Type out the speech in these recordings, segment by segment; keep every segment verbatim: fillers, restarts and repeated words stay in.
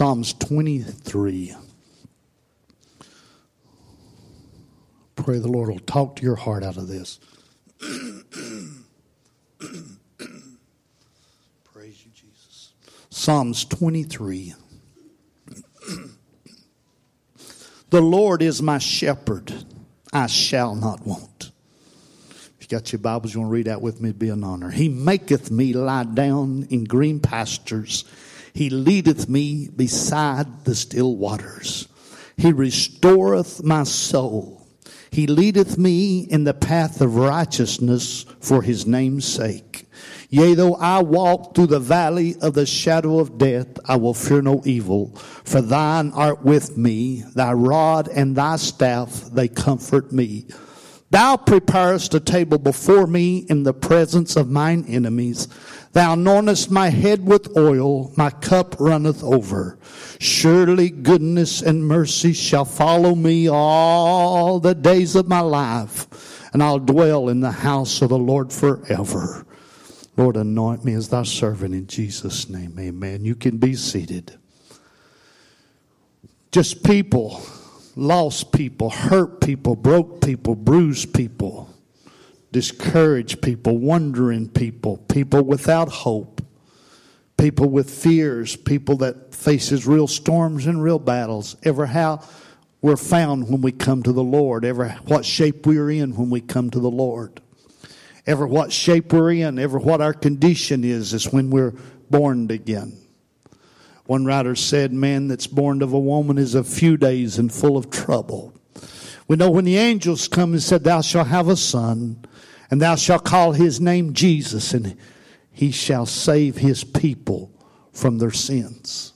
Psalms twenty-three. Pray the Lord will talk to your heart out of this. Praise you, Jesus. Psalms twenty-three. The Lord is my shepherd, I shall not want. If you got your Bibles, you want to read out with me, it'd be an honor. He maketh me lie down in green pastures. He leadeth me beside the still waters. He restoreth my soul. He leadeth me in the path of righteousness for his name's sake. Yea, though I walk through the valley of the shadow of death, I will fear no evil. For thine art with me, thy rod and thy staff, they comfort me. Thou preparest a table before me in the presence of mine enemies. Thou anointest my head with oil, my cup runneth over. Surely goodness and mercy shall follow me all the days of my life, and I'll dwell in the house of the Lord forever. Lord, anoint me as thy servant in Jesus' name. Amen. You can be seated. Just people. Lost people, hurt people, broke people, bruised people, discouraged people, wandering people, people without hope, people with fears, people that faces real storms and real battles. Ever how we're found when we come to the Lord. Ever what shape we're in when we come to the Lord. Ever what shape we're in. Ever what our condition is is when we're born again. One writer said, man that's born of a woman is of few days and full of trouble. We know when the angels come and said, thou shalt have a son, and thou shalt call his name Jesus, and he shall save his people from their sins.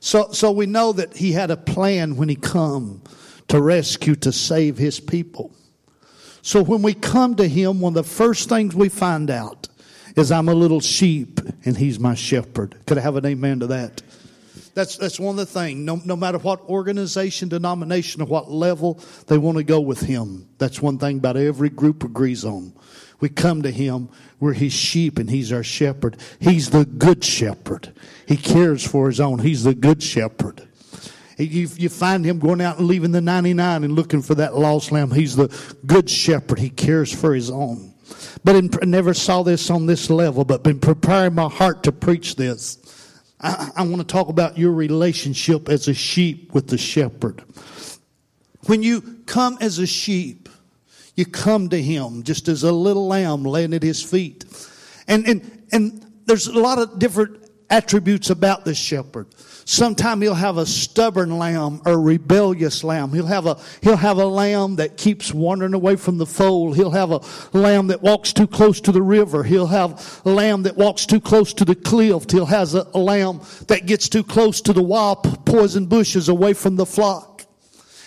So, so we know that he had a plan when he come to rescue, to save his people. So when we come to him, one of the first things we find out is I'm a little sheep and he's my shepherd. Could I have an amen to that? That's that's one of the things. No, no matter what organization, denomination, or what level, they want to go with him. That's one thing about every group agrees on. We come to him, we're his sheep and he's our shepherd. He's the good shepherd. He cares for his own. He's the good shepherd. You, you find him going out and leaving the ninety-nine and looking for that lost lamb. He's the good shepherd. He cares for his own. But in, I never saw this on this level, but been preparing my heart to preach this. I, I want to talk about your relationship as a sheep with the shepherd. When you come as a sheep, you come to him just as a little lamb laying at his feet. And, and, and there's a lot of different attributes about the shepherd. Sometimes he'll have a stubborn lamb or rebellious lamb. He'll have a he'll have a lamb that keeps wandering away from the fold. He'll have a lamb that walks too close to the river. He'll have a lamb that walks too close to the cliff. He'll have a, a lamb that gets too close to the wild poison bushes away from the flock.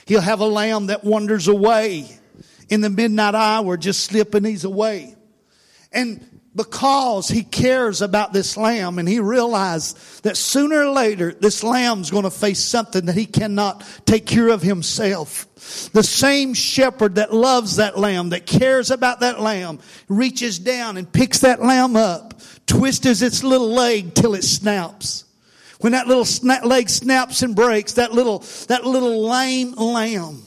He'll have a lamb that wanders away in the midnight hour, just slipping these away. And because he cares about this lamb and he realized that sooner or later this lamb's going to face something that he cannot take care of himself. The same shepherd that loves that lamb, that cares about that lamb, reaches down and picks that lamb up, twists its little leg till it snaps. When that little sna- leg snaps and breaks, that little, that little lame lamb,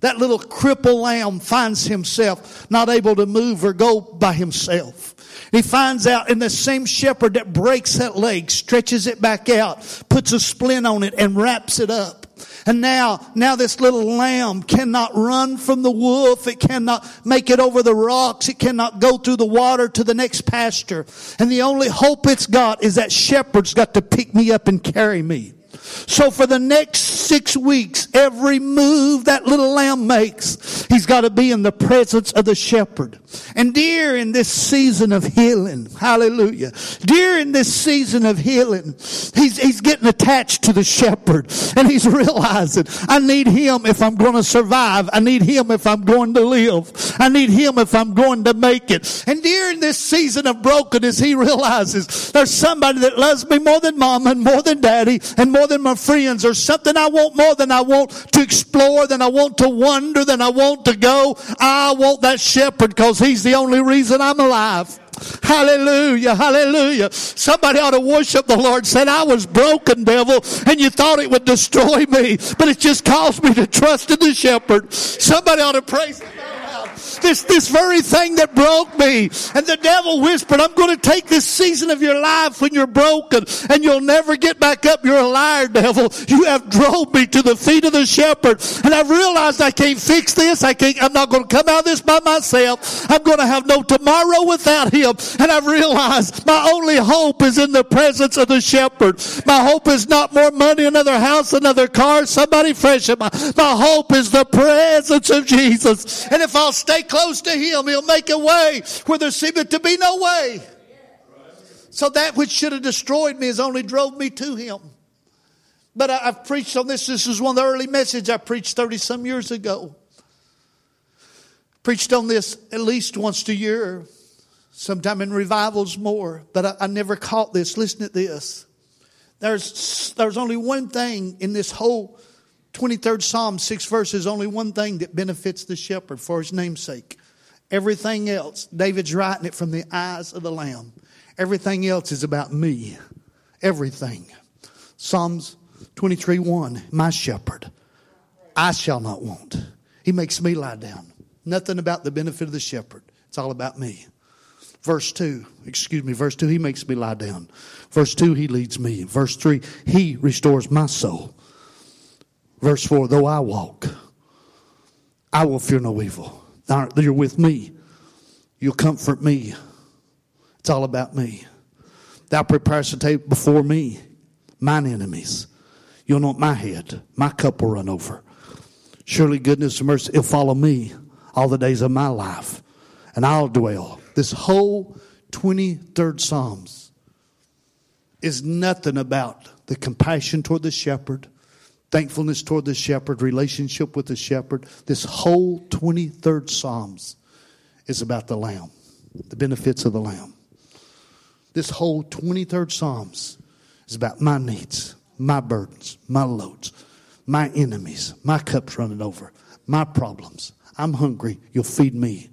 that little crippled lamb finds himself not able to move or go by himself. He finds out, and the same shepherd that breaks that leg stretches it back out, puts a splint on it, and wraps it up. And now, now this little lamb cannot run from the wolf. It cannot make it over the rocks. It cannot go through the water to the next pasture. And the only hope it's got is that shepherd's got to pick me up and carry me. So for the next six weeks, every move that little lamb makes, he's got to be in the presence of the shepherd. And during this season of healing, hallelujah, during this season of healing, he's, he's getting attached to the shepherd. And he's realizing, I need him if I'm going to survive. I need him if I'm going to live. I need him if I'm going to make it. And during this season of brokenness, he realizes there's somebody that loves me more than mama and more than daddy and more than my friends. There's something I want more than I want to explore, than I want to wander, than I want to go. I want that shepherd because he's the only reason I'm alive. Hallelujah, hallelujah. Somebody ought to worship the Lord, saying, I was broken, devil, and you thought it would destroy me, but it just caused me to trust in the shepherd. Somebody ought to praise the Lord. This this very thing that broke me. And the devil whispered, I'm going to take this season of your life when you're broken and you'll never get back up. You're a liar, devil. You have drove me to the feet of the shepherd. And I've realized I can't fix this. I can't, I'm not going to come out of this by myself. I'm going to have no tomorrow without him. And I've realized my only hope is in the presence of the shepherd. My hope is not more money, another house, another car, somebody fresh. My, my hope is the presence of Jesus. And if I'll stay close to him, he'll make a way where there seemeth to be no way. So that which should have destroyed me has only drove me to him. But I, I've preached on this. This is one of the early messages I preached thirty some years ago. Preached on this at least once a year, sometime in revivals more. But I, I never caught this. Listen to this. There's, there's only one thing in this whole twenty-third Psalm, six verses, only one thing that benefits the shepherd for his namesake. Everything else, David's writing it from the eyes of the Lamb. Everything else is about me. Everything. Psalms twenty-three one, my shepherd, I shall not want. He makes me lie down. Nothing about the benefit of the shepherd. It's all about me. Verse two, excuse me, verse two, he makes me lie down. Verse two, he leads me. Verse three, he restores my soul. Verse four, though I walk, I will fear no evil. Thou, you're with me. You'll comfort me. It's all about me. Thou preparest a table before me, mine enemies. You'll anoint my head. My cup will run over. Surely goodness and mercy will follow me all the days of my life. And I'll dwell. This whole twenty-third Psalms is nothing about the compassion toward the shepherd, thankfulness toward the shepherd, relationship with the shepherd. This whole twenty-third Psalms is about the Lamb, the benefits of the Lamb. This whole twenty-third Psalms is about my needs, my burdens, my loads, my enemies, my cups running over, my problems. I'm hungry. You'll feed me.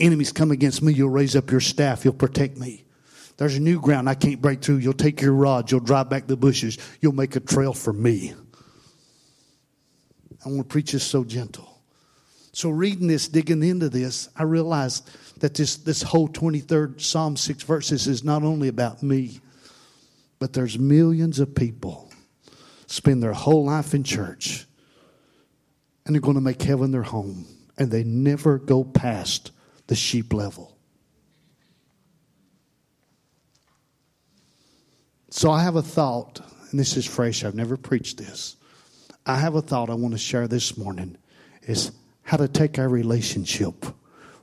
Enemies come against me. You'll raise up your staff. You'll protect me. There's a new ground I can't break through. You'll take your rod. You'll drive back the bushes. You'll make a trail for me. I want to preach this so gentle. So reading this, digging into this, I realized that this, this whole twenty-third Psalm, six verses is not only about me, but there's millions of people spend their whole life in church and they're going to make heaven their home and they never go past the sheep level. So I have a thought, and this is fresh. I've never preached this. I have a thought I want to share this morning is how to take our relationship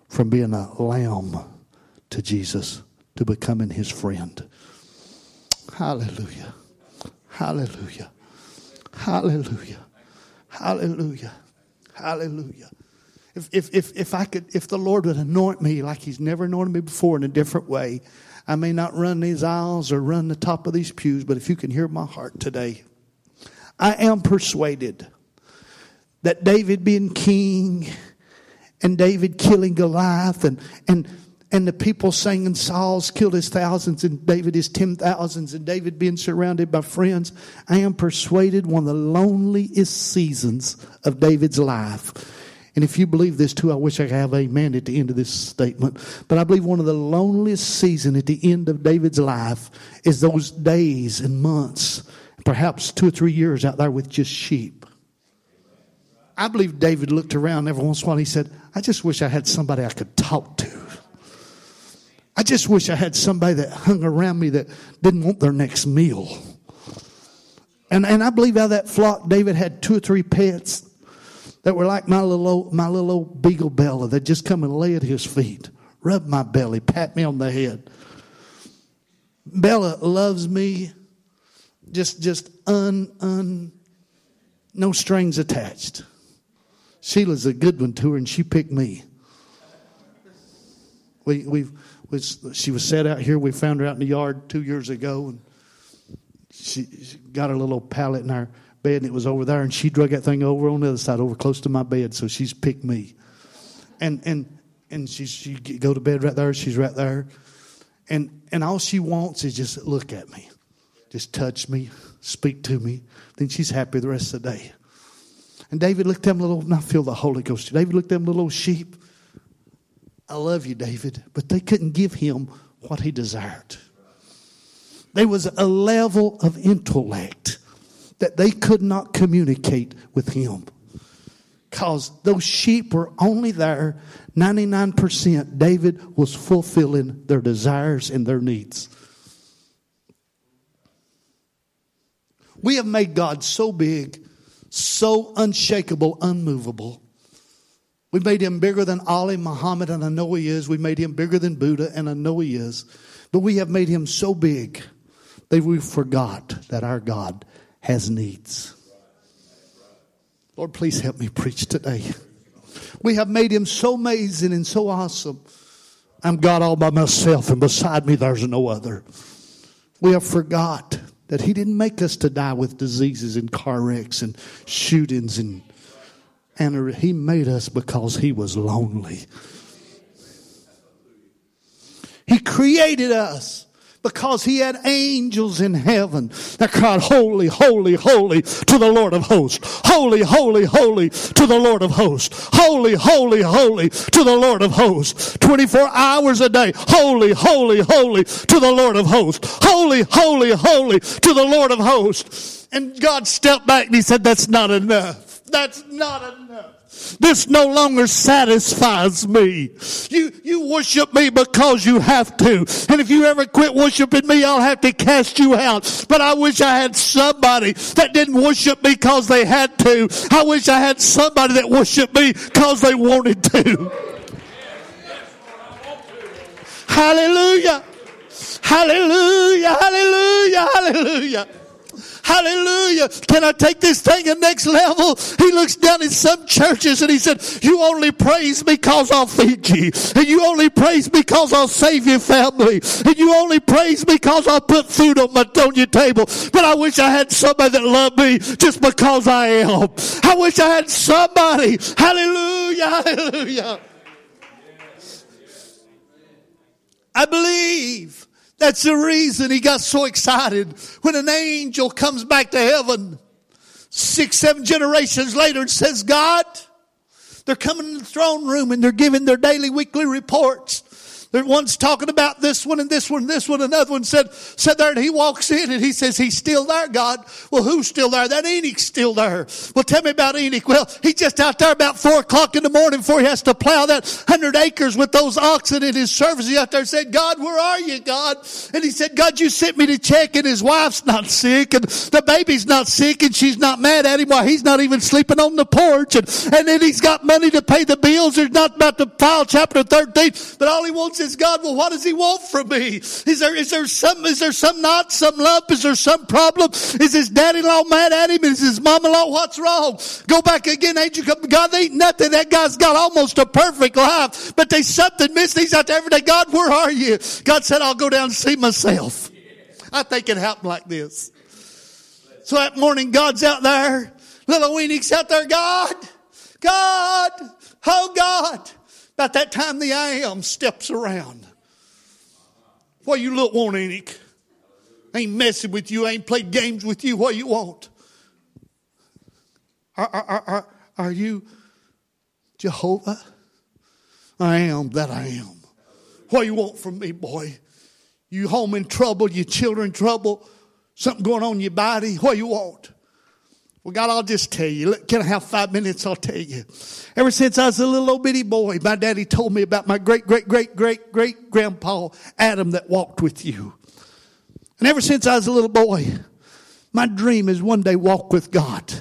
from being a lamb to Jesus to becoming his friend. Hallelujah. Hallelujah. Hallelujah. Hallelujah. Hallelujah. If if if if I could if the Lord would anoint me like he's never anointed me before in a different way, I may not run these aisles or run the top of these pews, but if you can hear my heart today, I am persuaded that David being king and David killing Goliath and, and, and the people singing Saul's killed his thousands and David his ten thousands and David being surrounded by friends. I am persuaded one of the loneliest seasons of David's life. And if you believe this too, I wish I could have amen at the end of this statement. But I believe one of the loneliest seasons at the end of David's life is those days and months, perhaps two or three years out there with just sheep. I believe David looked around every once in a while and he said, I just wish I had somebody I could talk to. I just wish I had somebody that hung around me that didn't want their next meal. And and I believe out of that flock, David had two or three pets that were like my little old, my little old beagle Bella that just come and lay at his feet, rub my belly, pat me on the head. Bella loves me. Just, just un, un, no strings attached. Sheila's a good one to her, and she picked me. We, we've, we, she was set out here. We found her out in the yard two years ago, and she, she got her little pallet in our bed, and it was over there, and she drug that thing over on the other side, over close to my bed. So she's picked me, and and and she she go to bed right there. She's right there. And and all she wants is just look at me. Just touch me, speak to me. Then she's happy the rest of the day. And David looked at them little, and I feel the Holy Ghost. David looked at them little sheep. I love you, David. But they couldn't give him what he desired. There was a level of intellect that they could not communicate with him. Because those sheep were only there ninety-nine percent. David was fulfilling their desires and their needs. We have made God so big, so unshakable, unmovable. We made him bigger than Ali, Muhammad, and I know he is. We made him bigger than Buddha, and I know he is. But we have made him so big that we forgot that our God has needs. Lord, please help me preach today. We have made him so amazing and so awesome. I'm God all by myself, and beside me there's no other. We have forgot that he didn't make us to die with diseases and car wrecks and shootings. And, and he made us because he was lonely. He created us because he had angels in heaven that cried, holy, holy, holy to the Lord of hosts. Holy, holy, holy to the Lord of hosts. Holy, holy, holy to the Lord of hosts. twenty-four hours a day. Holy, holy, holy to the Lord of hosts. Holy, holy, holy to the Lord of hosts. And God stepped back and he said, that's not enough. That's not enough. This no longer satisfies me. You you worship me because you have to. And if you ever quit worshiping me, I'll have to cast you out. But I wish I had somebody that didn't worship me because they had to. I wish I had somebody that worshiped me because they wanted to. Hallelujah. Hallelujah. Hallelujah. Hallelujah. Hallelujah. Can I take this thing to the next level? He looks down at some churches and he said, you only praise because I'll feed you. And you only praise because I'll save your family. And you only praise because I'll put food on, my, on your table. But I wish I had somebody that loved me just because I am. I wish I had somebody. Hallelujah. Hallelujah. I believe. That's the reason he got so excited when an angel comes back to heaven six, seven generations later and says, God, they're coming to the throne room and they're giving their daily, weekly reports. There one's talking about this one and this one and this one. Another one said, said there, and he walks in and he says, he's still there, God. Well, who's still there? That Enoch's still there. Well, tell me about Enoch. Well, he's just out there about four o'clock in the morning before he has to plow that hundred acres with those oxen in his service. He out there said, God, where are you, God? And he said, God, you sent me to check and his wife's not sick and the baby's not sick and she's not mad at him while he's not even sleeping on the porch. And, and then he's got money to pay the bills. There's not about to file chapter thirteen, but all he wants says, God, well, what does he want from me? Is there, is there some, is there some knot, some lump? Is there some problem? Is his daddy-in-law mad at him? Is his mom-in-law? What's wrong? Go back again, angel. God, they ain't nothing. That guy's got almost a perfect life, but there's something missing. He's out there every day. God, where are you? God said, I'll go down and see myself. I think it happened like this. So that morning, God's out there. Little Enoch's out there. God, God, oh God. About that time the I am steps around. What you look want, Enoch? I ain't messing with you. I ain't played games with you. What you want? Are, are, are, are you Jehovah? I am that I am. What you want from me, boy? You home in trouble. Your children in trouble. Something going on in your body. What you want? Well, God, I'll just tell you. Can I have five minutes? I'll tell you. Ever since I was a little old bitty boy, my daddy told me about my great, great, great, great, great grandpa Adam that walked with you. And ever since I was a little boy, my dream is one day walk with God.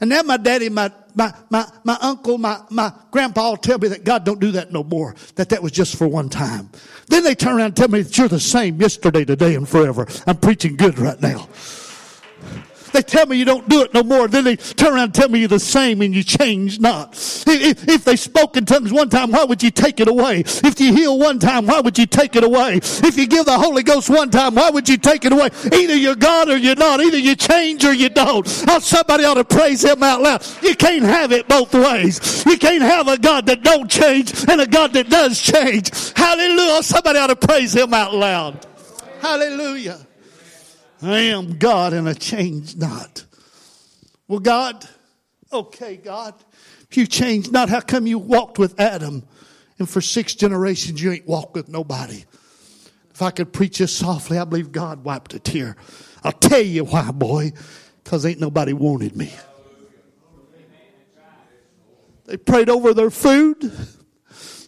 And now my daddy, my my my, my uncle, my, my grandpa all tell me that God don't do that no more. That that was just for one time. Then they turn around and tell me that you're the same yesterday, today, and forever. I'm preaching good right now. They tell me you don't do it no more. Then they turn around and tell me you're the same and you change not. If, if they spoke in tongues one time, why would you take it away? If you heal one time, why would you take it away? If you give the Holy Ghost one time, why would you take it away? Either you're God or you're not. Either you change or you don't. Oh, somebody ought to praise him out loud. You can't have it both ways. You can't have a God that don't change and a God that does change. Hallelujah. Oh, somebody ought to praise him out loud. Hallelujah. I am God and I change not. Well, God, okay, God, if you change not, how come you walked with Adam and for six generations you ain't walked with nobody? If I could preach this softly, I believe God wiped a tear. I'll tell you why, boy, because ain't nobody wanted me. They prayed over their food.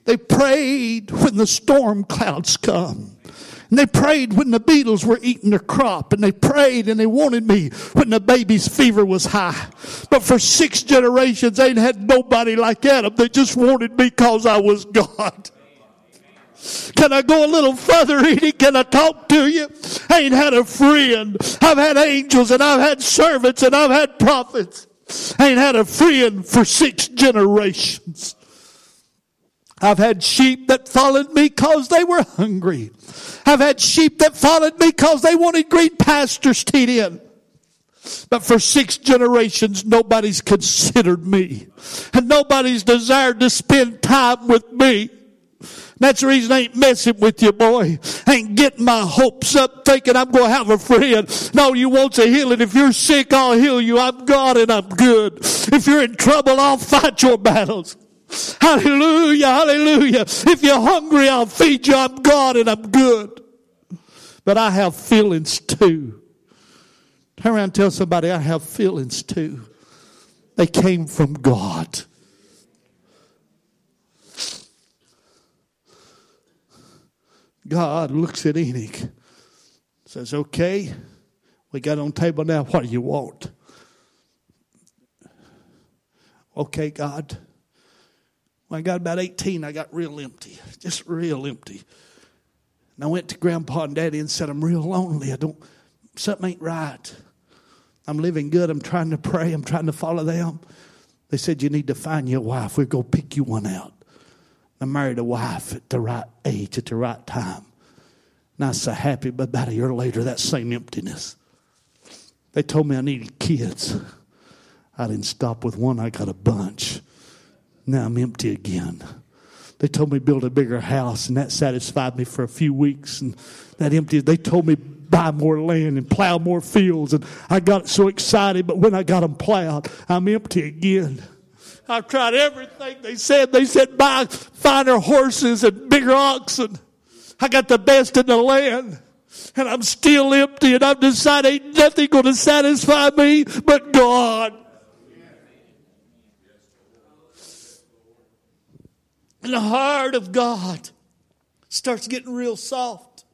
They prayed when the storm clouds come. And they prayed when the beetles were eating their crop. And they prayed and they wanted me when the baby's fever was high. But for six generations, they ain't had nobody like Adam. They just wanted me because I was God. Can I go a little further, Edie? Can I talk to you? I ain't had a friend. I've had angels and I've had servants and I've had prophets. I ain't had a friend for six generations. I've had sheep that followed me because they were hungry. I've had sheep that followed me because they wanted green pastures to eat in. But for six generations, nobody's considered me. And nobody's desired to spend time with me. That's the reason I ain't messing with you, boy. I ain't getting my hopes up thinking I'm going to have a friend. No, you want to heal it. If you're sick, I'll heal you. I'm God and I'm good. If you're in trouble, I'll fight your battles. Hallelujah, hallelujah. If you're hungry, I'll feed you. I'm God and I'm good. But I have feelings too. Turn around and tell somebody, I have feelings too. They came from God. God looks at Enoch, says, okay, we got on the table now. What do you want? Okay, God. When I got about eighteen, I got real empty, just real empty. And I went to Grandpa and Daddy and said, I'm real lonely. I don't, something ain't right. I'm living good. I'm trying to pray. I'm trying to follow them. They said, you need to find your wife. We're going to pick you one out. I married a wife at the right age, at the right time. And I was so happy, but about a year later, that same emptiness. They told me I needed kids. I didn't stop with one. I got a bunch. Now I'm empty again. They told me build a bigger house, and that satisfied me for a few weeks. And that empty, they told me buy more land and plow more fields. And I got so excited, but when I got them plowed, I'm empty again. I've tried everything they said. They said, buy finer horses and bigger oxen. I got the best in the land. And I'm still empty. And I've decided ain't nothing going to satisfy me but God. And the heart of God starts getting real soft.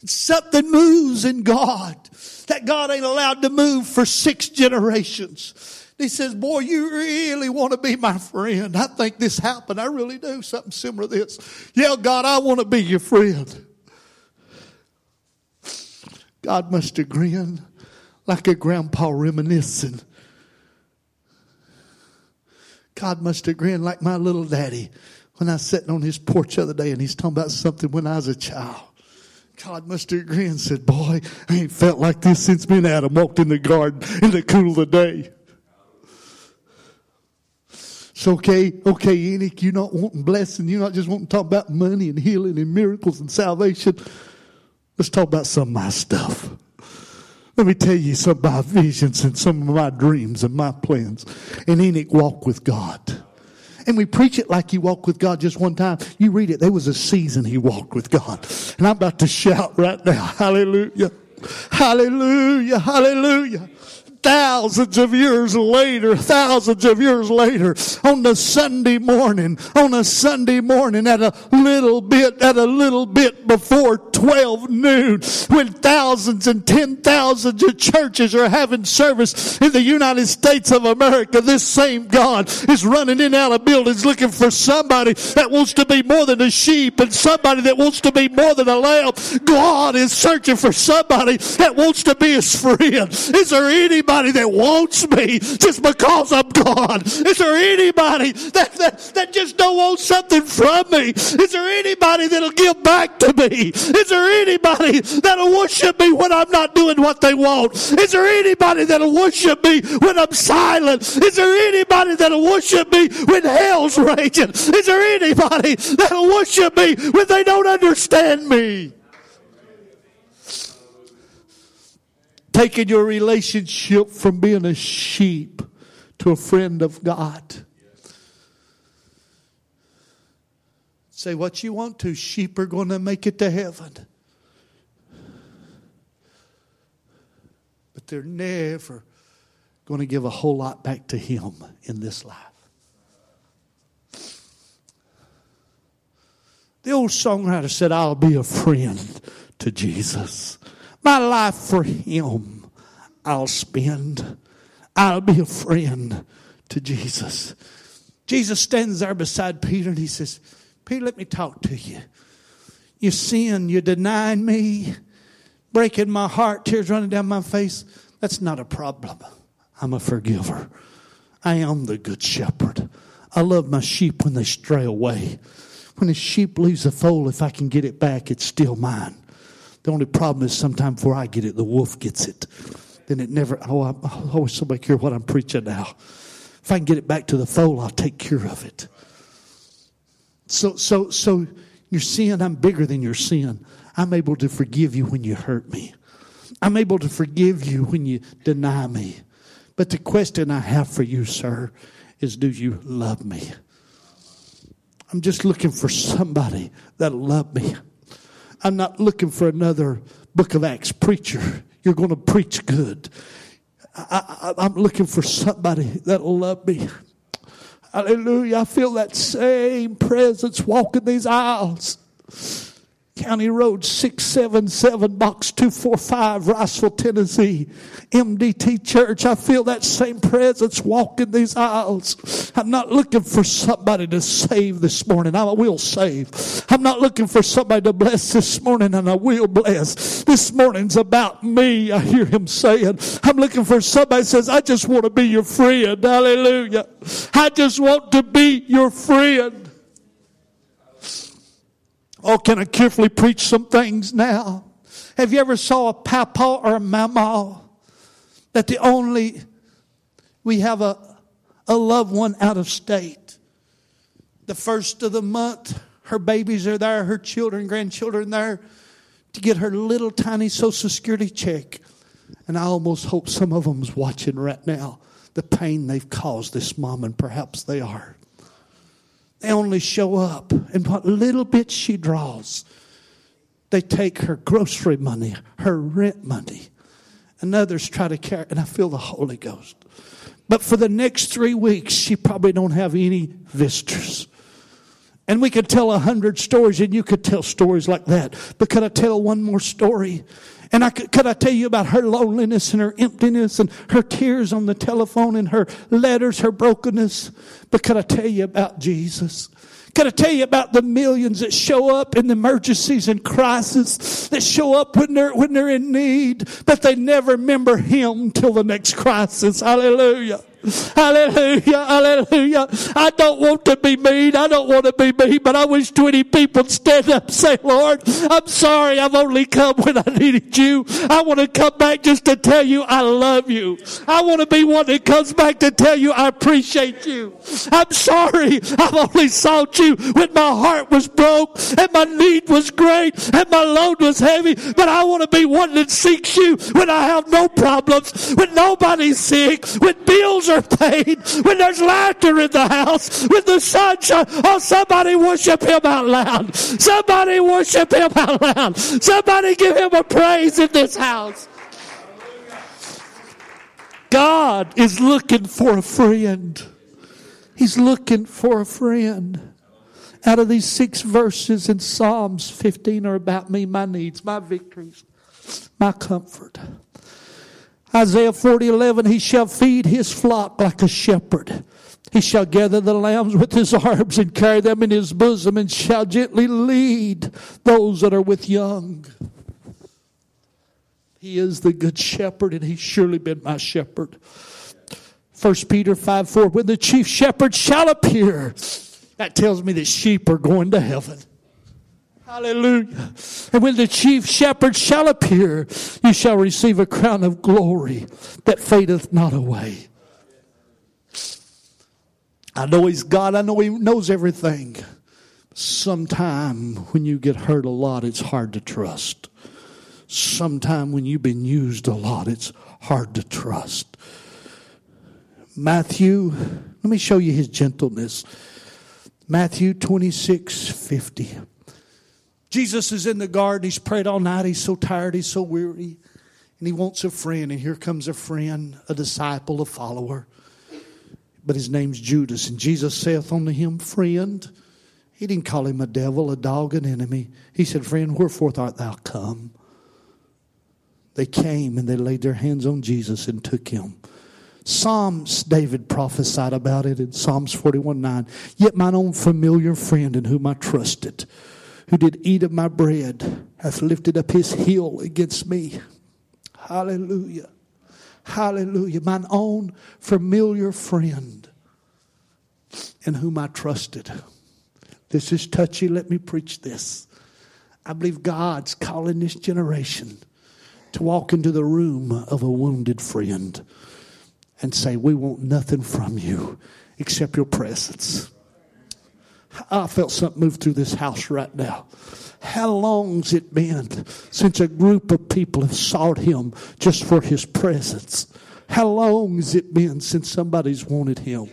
And something moves in God that God ain't allowed to move for six generations. He says, boy, you really want to be my friend. I think this happened. I really do. Something similar to this. Yeah, God, I want to be your friend. God must have grinned like a grandpa reminiscing. God must have grinned like my little daddy when I was sitting on his porch the other day and he's talking about something when I was a child. God must have grinned and said, boy, I ain't felt like this since me and Adam walked in the garden in the cool of the day. It's okay, okay, Enoch, you're not wanting blessing. You're not just wanting to talk about money and healing and miracles and salvation. Let's talk about some of my stuff. Let me tell you some of my visions and some of my dreams and my plans. And Enoch walked with God. And we preach it like he walked with God just one time. You read it, there was a season he walked with God. And I'm about to shout right now, hallelujah, hallelujah, hallelujah. Thousands of years later, thousands of years later, on the Sunday morning, on a Sunday morning at a little bit, at a little bit before twelve noon, when thousands and ten thousands of churches are having service in the United States of America, this same God is running in and out of buildings looking for somebody that wants to be more than a sheep and somebody that wants to be more than a lamb. God is searching for somebody that wants to be his friend. Is there anybody anybody that wants me just because I'm gone? Is there anybody that, that, that just don't want something from me? Is there anybody that'll give back to me? Is there anybody that'll worship me when I'm not doing what they want? Is there anybody that'll worship me when I'm silent? Is there anybody that'll worship me when hell's raging? Is there anybody that'll worship me when they don't understand me? Taking your relationship from being a sheep to a friend of God. Say what you want to. Sheep are going to make it to heaven. But they're never going to give a whole lot back to Him in this life. The old songwriter said, I'll be a friend to Jesus. My life for Him I'll spend. I'll be a friend to Jesus. Jesus stands there beside Peter and He says, Peter, let me talk to you. You sin, you denying me, breaking my heart, tears running down my face. That's not a problem. I'm a forgiver. I am the good shepherd. I love my sheep when they stray away. When a sheep leaves the fold, if I can get it back, it's still mine. The only problem is sometimes before I get it, the wolf gets it. Then it never, oh, I always somebody hear what I'm preaching now. If I can get it back to the fold, I'll take care of it. So, so, so your sin, I'm bigger than your sin. I'm able to forgive you when you hurt me. I'm able to forgive you when you deny me. But the question I have for you, sir, is do you love me? I'm just looking for somebody that'll love me. I'm not looking for another Book of Acts preacher. You're going to preach good. I, I, I'm looking for somebody that'll love me. Hallelujah. I feel that same presence walking these aisles. County Road six seven seven, Box two forty-five, Riceville, Tennessee. M D T Church. I feel that same presence walking these aisles. I'm not looking for somebody to save this morning. I will save. I'm not looking for somebody to bless this morning, and I will bless. This morning's about me, I hear Him saying. I'm looking for somebody that says, I just want to be your friend. Hallelujah. I just want to be your friend. Oh, can I carefully preach some things now? Have you ever saw a papa or a mama that the only, we have a, a loved one out of state. The first of the month, her babies are there, her children, grandchildren there to get her little tiny Social Security check. And I almost hope some of them's watching right now the pain they've caused this mom, and perhaps they are. They only show up, and what little bit she draws, they take her grocery money, her rent money, and others try to carry, and I feel the Holy Ghost. But for the next three weeks, she probably don't have any visitors. And we could tell a hundred stories, and you could tell stories like that. But could I tell one more story? And I could, could I tell you about her loneliness and her emptiness and her tears on the telephone and her letters, her brokenness? But could I tell you about Jesus? Could I tell you about the millions that show up in emergencies and crises, that show up when they're, when they're in need, but they never remember Him till the next crisis? Hallelujah. Hallelujah, hallelujah. I don't want to be mean. I don't want to be mean, but I wish twenty people would stand up and say, Lord, I'm sorry I've only come when I needed you. I want to come back just to tell you I love you. I want to be one that comes back to tell you I appreciate you. I'm sorry I've only sought you when my heart was broke and my need was great and my load was heavy, but I want to be one that seeks you when I have no problems, when nobody's sick, when bills are paid, when there's laughter in the house, when the sun shines. Oh, somebody worship Him out loud. Somebody worship Him out loud. Somebody give Him a praise in this house. God is looking for a friend. He's looking for a friend. Out of these six verses in Psalms fifteen are about me, my needs, my victories, my comfort. Isaiah forty eleven, He shall feed His flock like a shepherd. He shall gather the lambs with His arms and carry them in His bosom, and shall gently lead those that are with young. He is the good shepherd, and he's surely been my shepherd. First Peter five four, when the chief shepherd shall appear, that tells me that sheep are going to heaven. Hallelujah. And when the chief shepherd shall appear, you shall receive a crown of glory that fadeth not away. I know he's God. I know he knows everything. Sometime when you get hurt a lot, it's hard to trust. Sometime when you've been used a lot, it's hard to trust. Matthew, let me show you his gentleness. Matthew twenty-six fifty. Jesus is in the garden. He's prayed all night. He's so tired. He's so weary. And he wants a friend. And here comes a friend, a disciple, a follower. But his name's Judas. And Jesus saith unto him, Friend. He didn't call him a devil, a dog, an enemy. He said, Friend, wherefore art thou come? They came and they laid their hands on Jesus and took him. Psalms, David prophesied about it in Psalms forty-one nine. Yet mine own familiar friend in whom I trusted, who did eat of my bread, hath lifted up his heel against me. Hallelujah. Hallelujah. Mine own familiar friend in whom I trusted. This is touchy. Let me preach this. I believe God's calling this generation to walk into the room of a wounded friend and say, we want nothing from you except your presence. I felt something move through this house right now. How long's it been since a group of people have sought him just for his presence? How long's it been since somebody's wanted him?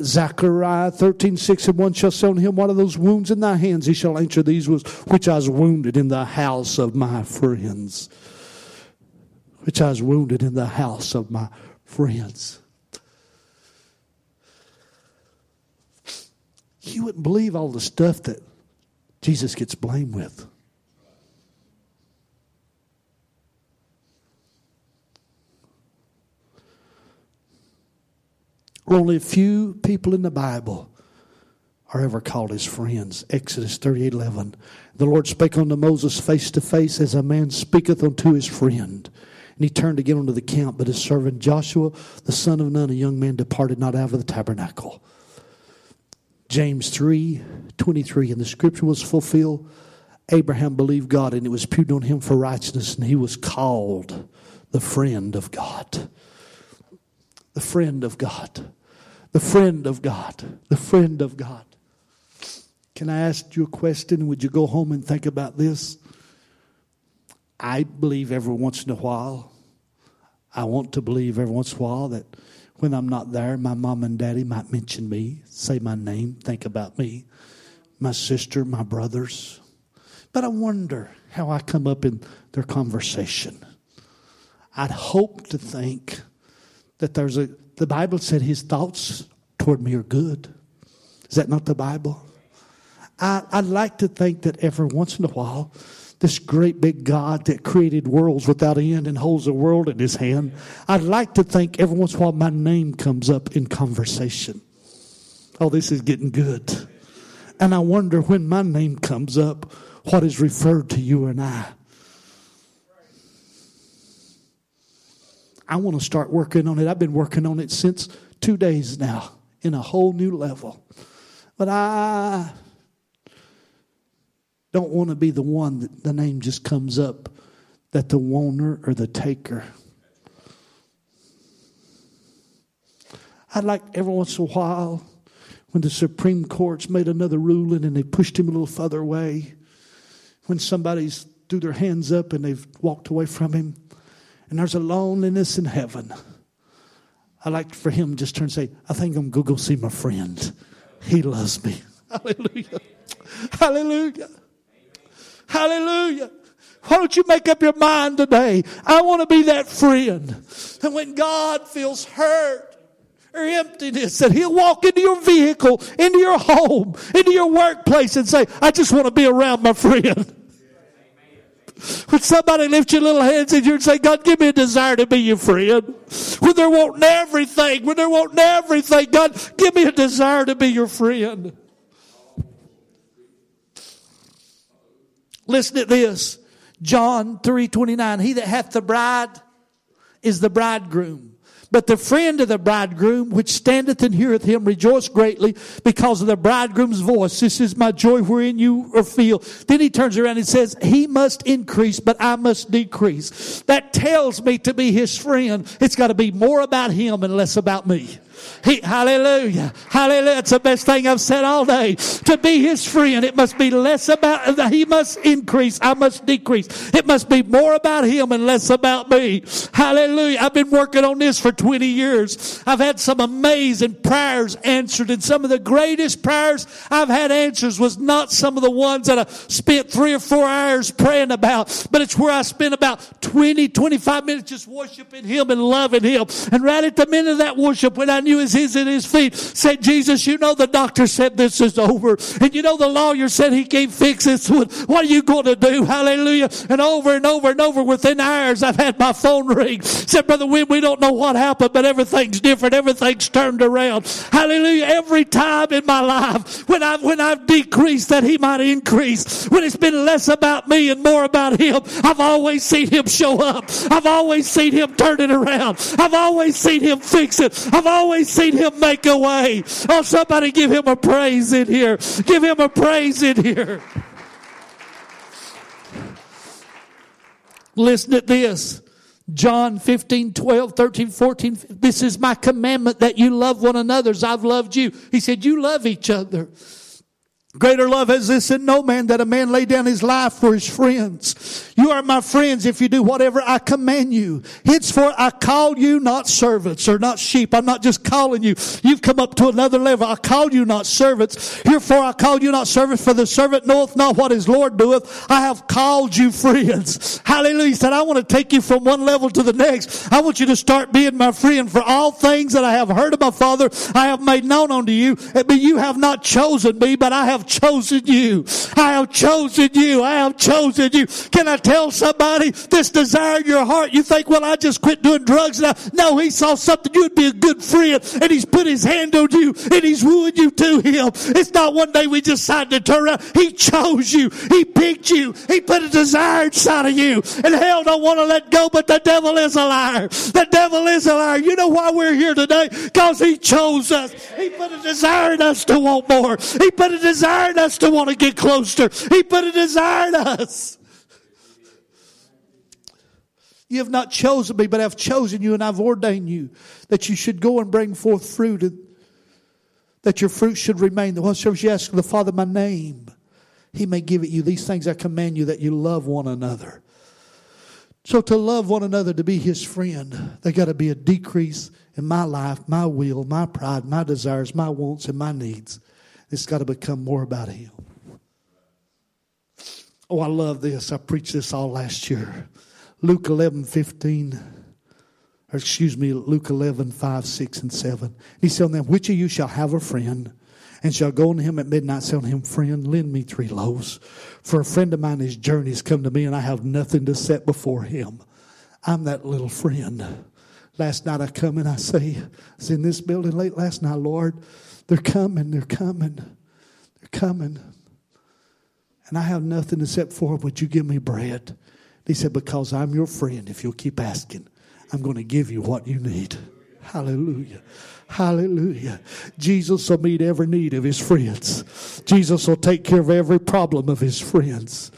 Zechariah thirteen six, and one shall say on him, what are those wounds in thy hands? He shall answer, these was which I was wounded in the house of my friends. Which I was wounded in the house of my friends. You wouldn't believe all the stuff that Jesus gets blamed with. Only a few people in the Bible are ever called his friends. Exodus thirty-eight eleven. The Lord spake unto Moses face to face as a man speaketh unto his friend. And he turned again unto the camp, but his servant Joshua, the son of Nun, a young man, departed not out of the tabernacle. James three twenty-three, and the scripture was fulfilled. Abraham believed God, and it was imputed on him for righteousness, and he was called the friend of God. The friend of God. The friend of God. The friend of God. Can I ask you a question? Would you go home and think about this? I believe every once in a while, I want to believe every once in a while that when I'm not there, my mom and daddy might mention me, say my name, think about me, my sister, my brothers. But I wonder how I come up in their conversation. I'd hope to think that there's a, the Bible said his thoughts toward me are good. Is that not the Bible? I, I'd like to think that every once in a while, this great big God that created worlds without end and holds the world in his hand, I'd like to think every once in a while my name comes up in conversation. Oh, this is getting good. And I wonder when my name comes up, what is referred to you and I. I want to start working on it. I've been working on it since two days now in a whole new level. But I don't want to be the one that the name just comes up, that the wanter or the taker. I'd like every once in a while when the Supreme Court's made another ruling and they pushed him a little further away, when somebody's threw their hands up and they've walked away from him, and there's a loneliness in heaven. I'd like for him just turn and say, I think I'm going to go see my friend. He loves me. Hallelujah. Hallelujah. Hallelujah. Why don't you make up your mind today? I want to be that friend. And when God feels hurt or emptiness, that he'll walk into your vehicle, into your home, into your workplace and say, I just want to be around my friend. When somebody lifts your little hands in here and say, God, give me a desire to be your friend. When they're wanting everything, when they're wanting everything, God, give me a desire to be your friend. Listen to this. John three twenty-nine, he that hath the bride is the bridegroom. But the friend of the bridegroom, which standeth and heareth him, rejoice greatly because of the bridegroom's voice. This is my joy wherein you are filled. Then he turns around and says, he must increase, but I must decrease. That tells me to be his friend, it's got to be more about him and less about me. He, hallelujah. Hallelujah. It's the best thing I've said all day. To be his friend, it must be less about, he must increase, I must decrease. It must be more about him and less about me. Hallelujah. I've been working on this for twenty years. I've had some amazing prayers answered, and some of the greatest prayers I've had answers was not some of the ones that I spent three or four hours praying about, but it's where I spent about twenty, twenty-five minutes just worshiping him and loving him. And right at the minute of that worship, when I knew is his at his feet, said, Jesus, you know the doctor said this is over, and you know the lawyer said he can't fix this one. What are you going to do? Hallelujah. And over and over and over, within hours, I've had my phone ring. Said, Brother Wynn, we don't know what happened, but everything's different. Everything's turned around. Hallelujah. Every time in my life, when I've, when I've decreased that he might increase, when it's been less about me and more about him, I've always seen him show up. I've always seen him turn it around. I've always seen him fix it. I've always Always seen him make a way. Oh, somebody give him a praise in here. Give him a praise in here. Listen at this. John fifteen, twelve, thirteen, fourteen. This is my commandment, that you love one another as I've loved you. He said, you love each other. Greater love is this in no man, that a man lay down his life for his friends. You are my friends if you do whatever I command you. Henceforth I call you not servants or not sheep. I'm not just calling you. You've come up to another level. I call you not servants. Herefore I call you not servants, for the servant knoweth not what his Lord doeth. I have called you friends. Hallelujah. He said, I want to take you from one level to the next. I want you to start being my friend, for all things that I have heard of my Father I have made known unto you. But you have not chosen me, but I have chosen you. I have chosen you. I have chosen you. Can I tell somebody this desire in your heart? You think, well, I just quit doing drugs now. No, he saw something. You'd be a good friend, and he's put his hand on you, and he's wooing you to him. It's not one day we decide to turn around. He chose you. He picked you. He put a desire inside of you. And hell don't want to let go, but the devil is a liar. The devil is a liar. You know why we're here today? Because he chose us. He put a desire in us to want more. He put a desire desired us to want to get closer. He put a desire in us. You have not chosen me, but I have chosen you, and I've ordained you that you should go and bring forth fruit, and that your fruit should remain. The one service you ask the Father, my name, he may give it you. These things I command you, that you love one another. So to love one another, to be his friend, there got to be a decrease in my life, my will, my pride, my desires, my wants, and my needs. It's got to become more about him. Oh, I love this. I preached this all last year. Luke eleven, fifteen. Or excuse me, Luke eleven, five, six, and seven. He said unto them, which of you shall have a friend, and shall go unto him at midnight, say unto him, friend, lend me three loaves. For a friend of mine, his journey has come to me, and I have nothing to set before him. I'm that little friend. Last night I come and I say, I was in this building late last night, Lord, they're coming, they're coming, they're coming. And I have nothing except for them. Would you give me bread? And he said, because I'm your friend. If you'll keep asking, I'm going to give you what you need. Hallelujah. Hallelujah. Jesus will meet every need of his friends. Jesus will take care of every problem of his friends.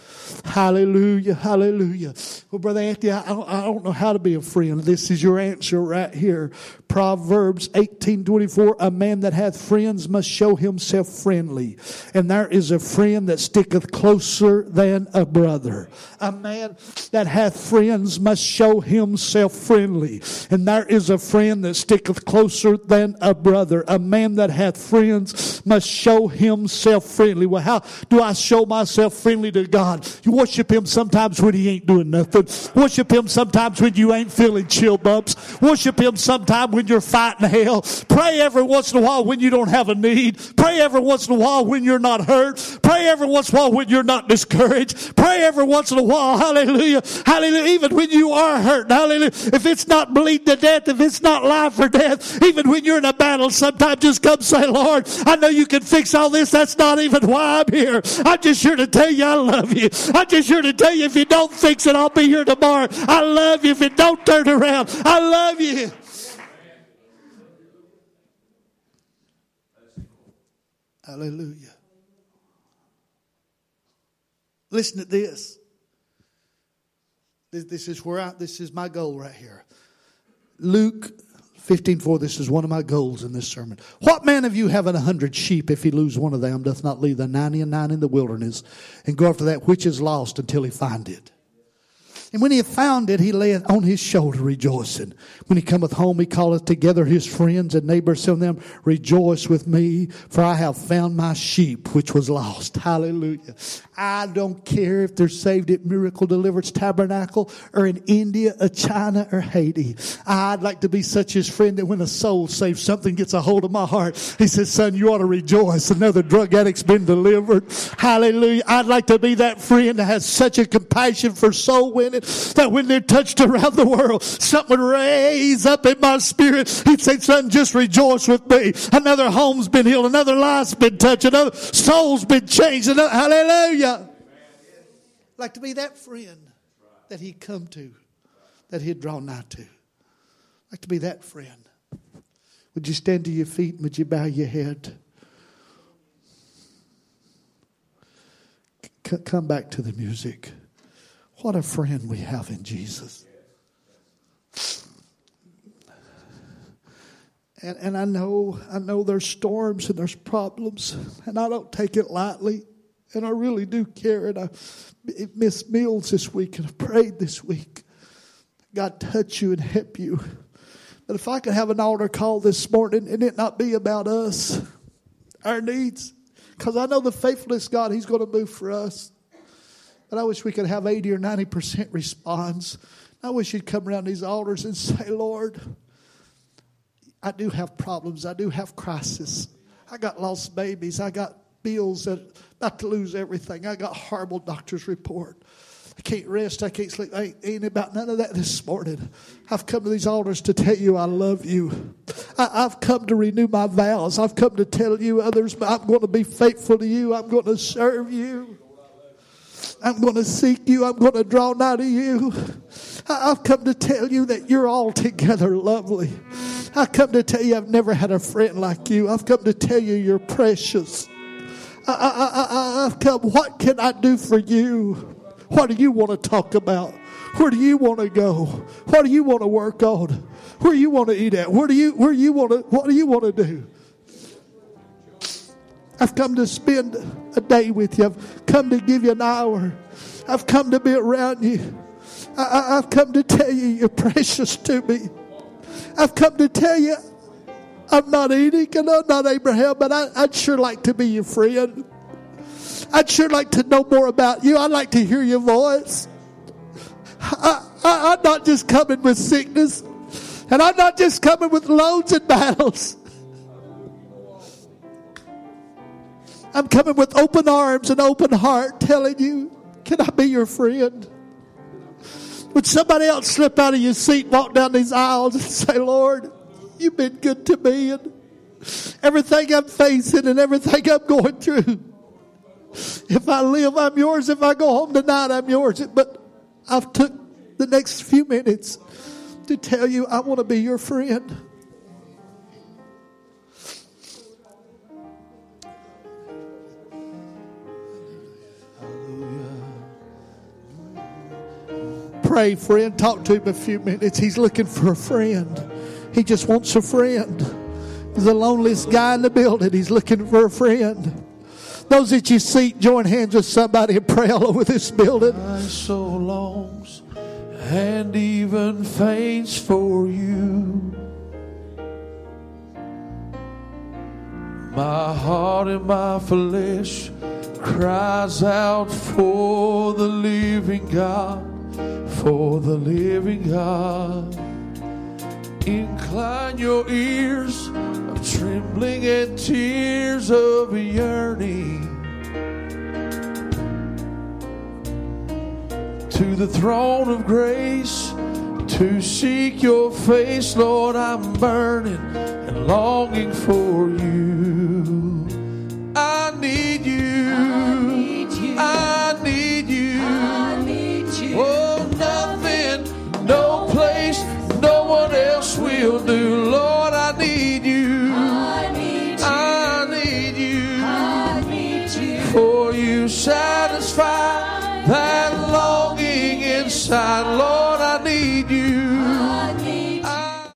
Hallelujah. Hallelujah. Well, Brother Anthony, I don't, I don't know how to be a friend. This is your answer right here. Proverbs eighteen twenty-four, a man that hath friends must show himself friendly. And there is a friend that sticketh closer than a brother. A man that hath friends must show himself friendly. And there is a friend that sticketh closer than a brother. A man that hath friends must show himself friendly. Well, how do I show myself friendly to God? You worship him sometimes when he ain't doing nothing. Worship him sometimes when you ain't feeling chill bumps. Worship him sometimes when when you're fighting hell. Pray every once in a while when you don't have a need. Pray every once in a while when you're not hurt. Pray every once in a while when you're not discouraged. Pray every once in a while, hallelujah, hallelujah, even when you are hurt, hallelujah. If it's not bleeding to death, if it's not life or death, even when you're in a battle, sometimes just come say, Lord, I know you can fix all this. That's not even why I'm here. I'm just here to tell you I love you. I'm just here to tell you if you don't fix it, I'll be here tomorrow. I love you. If you don't turn around, I love you. Hallelujah. Listen to this. This, this is where I, this is my goal right here. Luke fifteen four, this is one of my goals in this sermon. What man of you having a hundred sheep, if he lose one of them, doth not leave the ninety and nine in the wilderness and go after that which is lost until he find it? And when he had found it, he layeth on his shoulder rejoicing. When he cometh home, he calleth together his friends and neighbors, saying to them, rejoice with me, for I have found my sheep which was lost. Hallelujah. I don't care if they're saved at Miracle Deliverance Tabernacle or in India or China or Haiti. I'd like to be such his friend that when a soul saved, something gets a hold of my heart. He says, son, you ought to rejoice. Another drug addict's been delivered. Hallelujah. I'd like to be that friend that has such a compassion for soul winning, that when they're touched around the world, something would raise up in my spirit. He'd say, son, just rejoice with me. Another home's been healed. Another life's been touched. Another soul's been changed. Another, hallelujah. Like to be that friend that he'd come to, that he'd draw nigh to. Like to be that friend. Would you stand to your feet and would you bow your head? C- come back to the music. What a friend we have in Jesus. And and I know I know there's storms and there's problems, and I don't take it lightly, and I really do care. And I missed meals this week, and I prayed this week. God touch you and help you. But if I could have an altar call this morning, and it not be about us, our needs, because I know the faithfulness God, He's going to move for us. But I wish we could have eighty or ninety percent response. I wish you'd come around these altars and say, Lord, I do have problems. I do have crisis. I got lost babies. I got bills that about to lose everything. I got horrible doctor's report. I can't rest. I can't sleep. I ain't about none of that this morning. I've come to these altars to tell you I love you. I, I've come to renew my vows. I've come to tell you others, I'm going to be faithful to you. I'm going to serve you. I'm going to seek you. I'm going to draw nigh to you. I've come to tell you that you're altogether lovely. I've come to tell you I've never had a friend like you. I've come to tell you you're precious. I, I, I, I've come, what can I do for you? What do you want to talk about? Where do you want to go? What do you want to work on? Where do you want to eat at? Where do you, where you want to, what do you want to do? I've come to spend a day with you. I've come to give you an hour. I've come to be around you. I, I, I've come to tell you you're precious to me. I've come to tell you I'm not Enoch and I'm not Abraham, but I, I'd sure like to be your friend. I'd sure like to know more about you. I'd like to hear your voice. I, I, I'm not just coming with sickness, and I'm not just coming with loads and battles. I'm coming with open arms and open heart telling you, can I be your friend? Would somebody else slip out of your seat, walk down these aisles and say, Lord, you've been good to me, and everything I'm facing and everything I'm going through. If I live, I'm yours. If I go home tonight, I'm yours. But I've took the next few minutes to tell you I want to be your friend. Pray, friend. Talk to him a few minutes. He's looking for a friend. He just wants a friend. He's the loneliest guy in the building. He's looking for a friend. Those that you seek, join hands with somebody and pray all over this building. My soul longs and even faints for you. My heart and my flesh cries out for the living God. For the living God, Incline your ears of trembling and tears of yearning to the throne of grace to seek your face. Lord, I'm burning and longing for you. I need you. I need you. I need you. I need you. Oh, nothing, no place, no one else will do. Lord, I need you. I need you. I need you. I need you. For you satisfy that longing inside, Lord.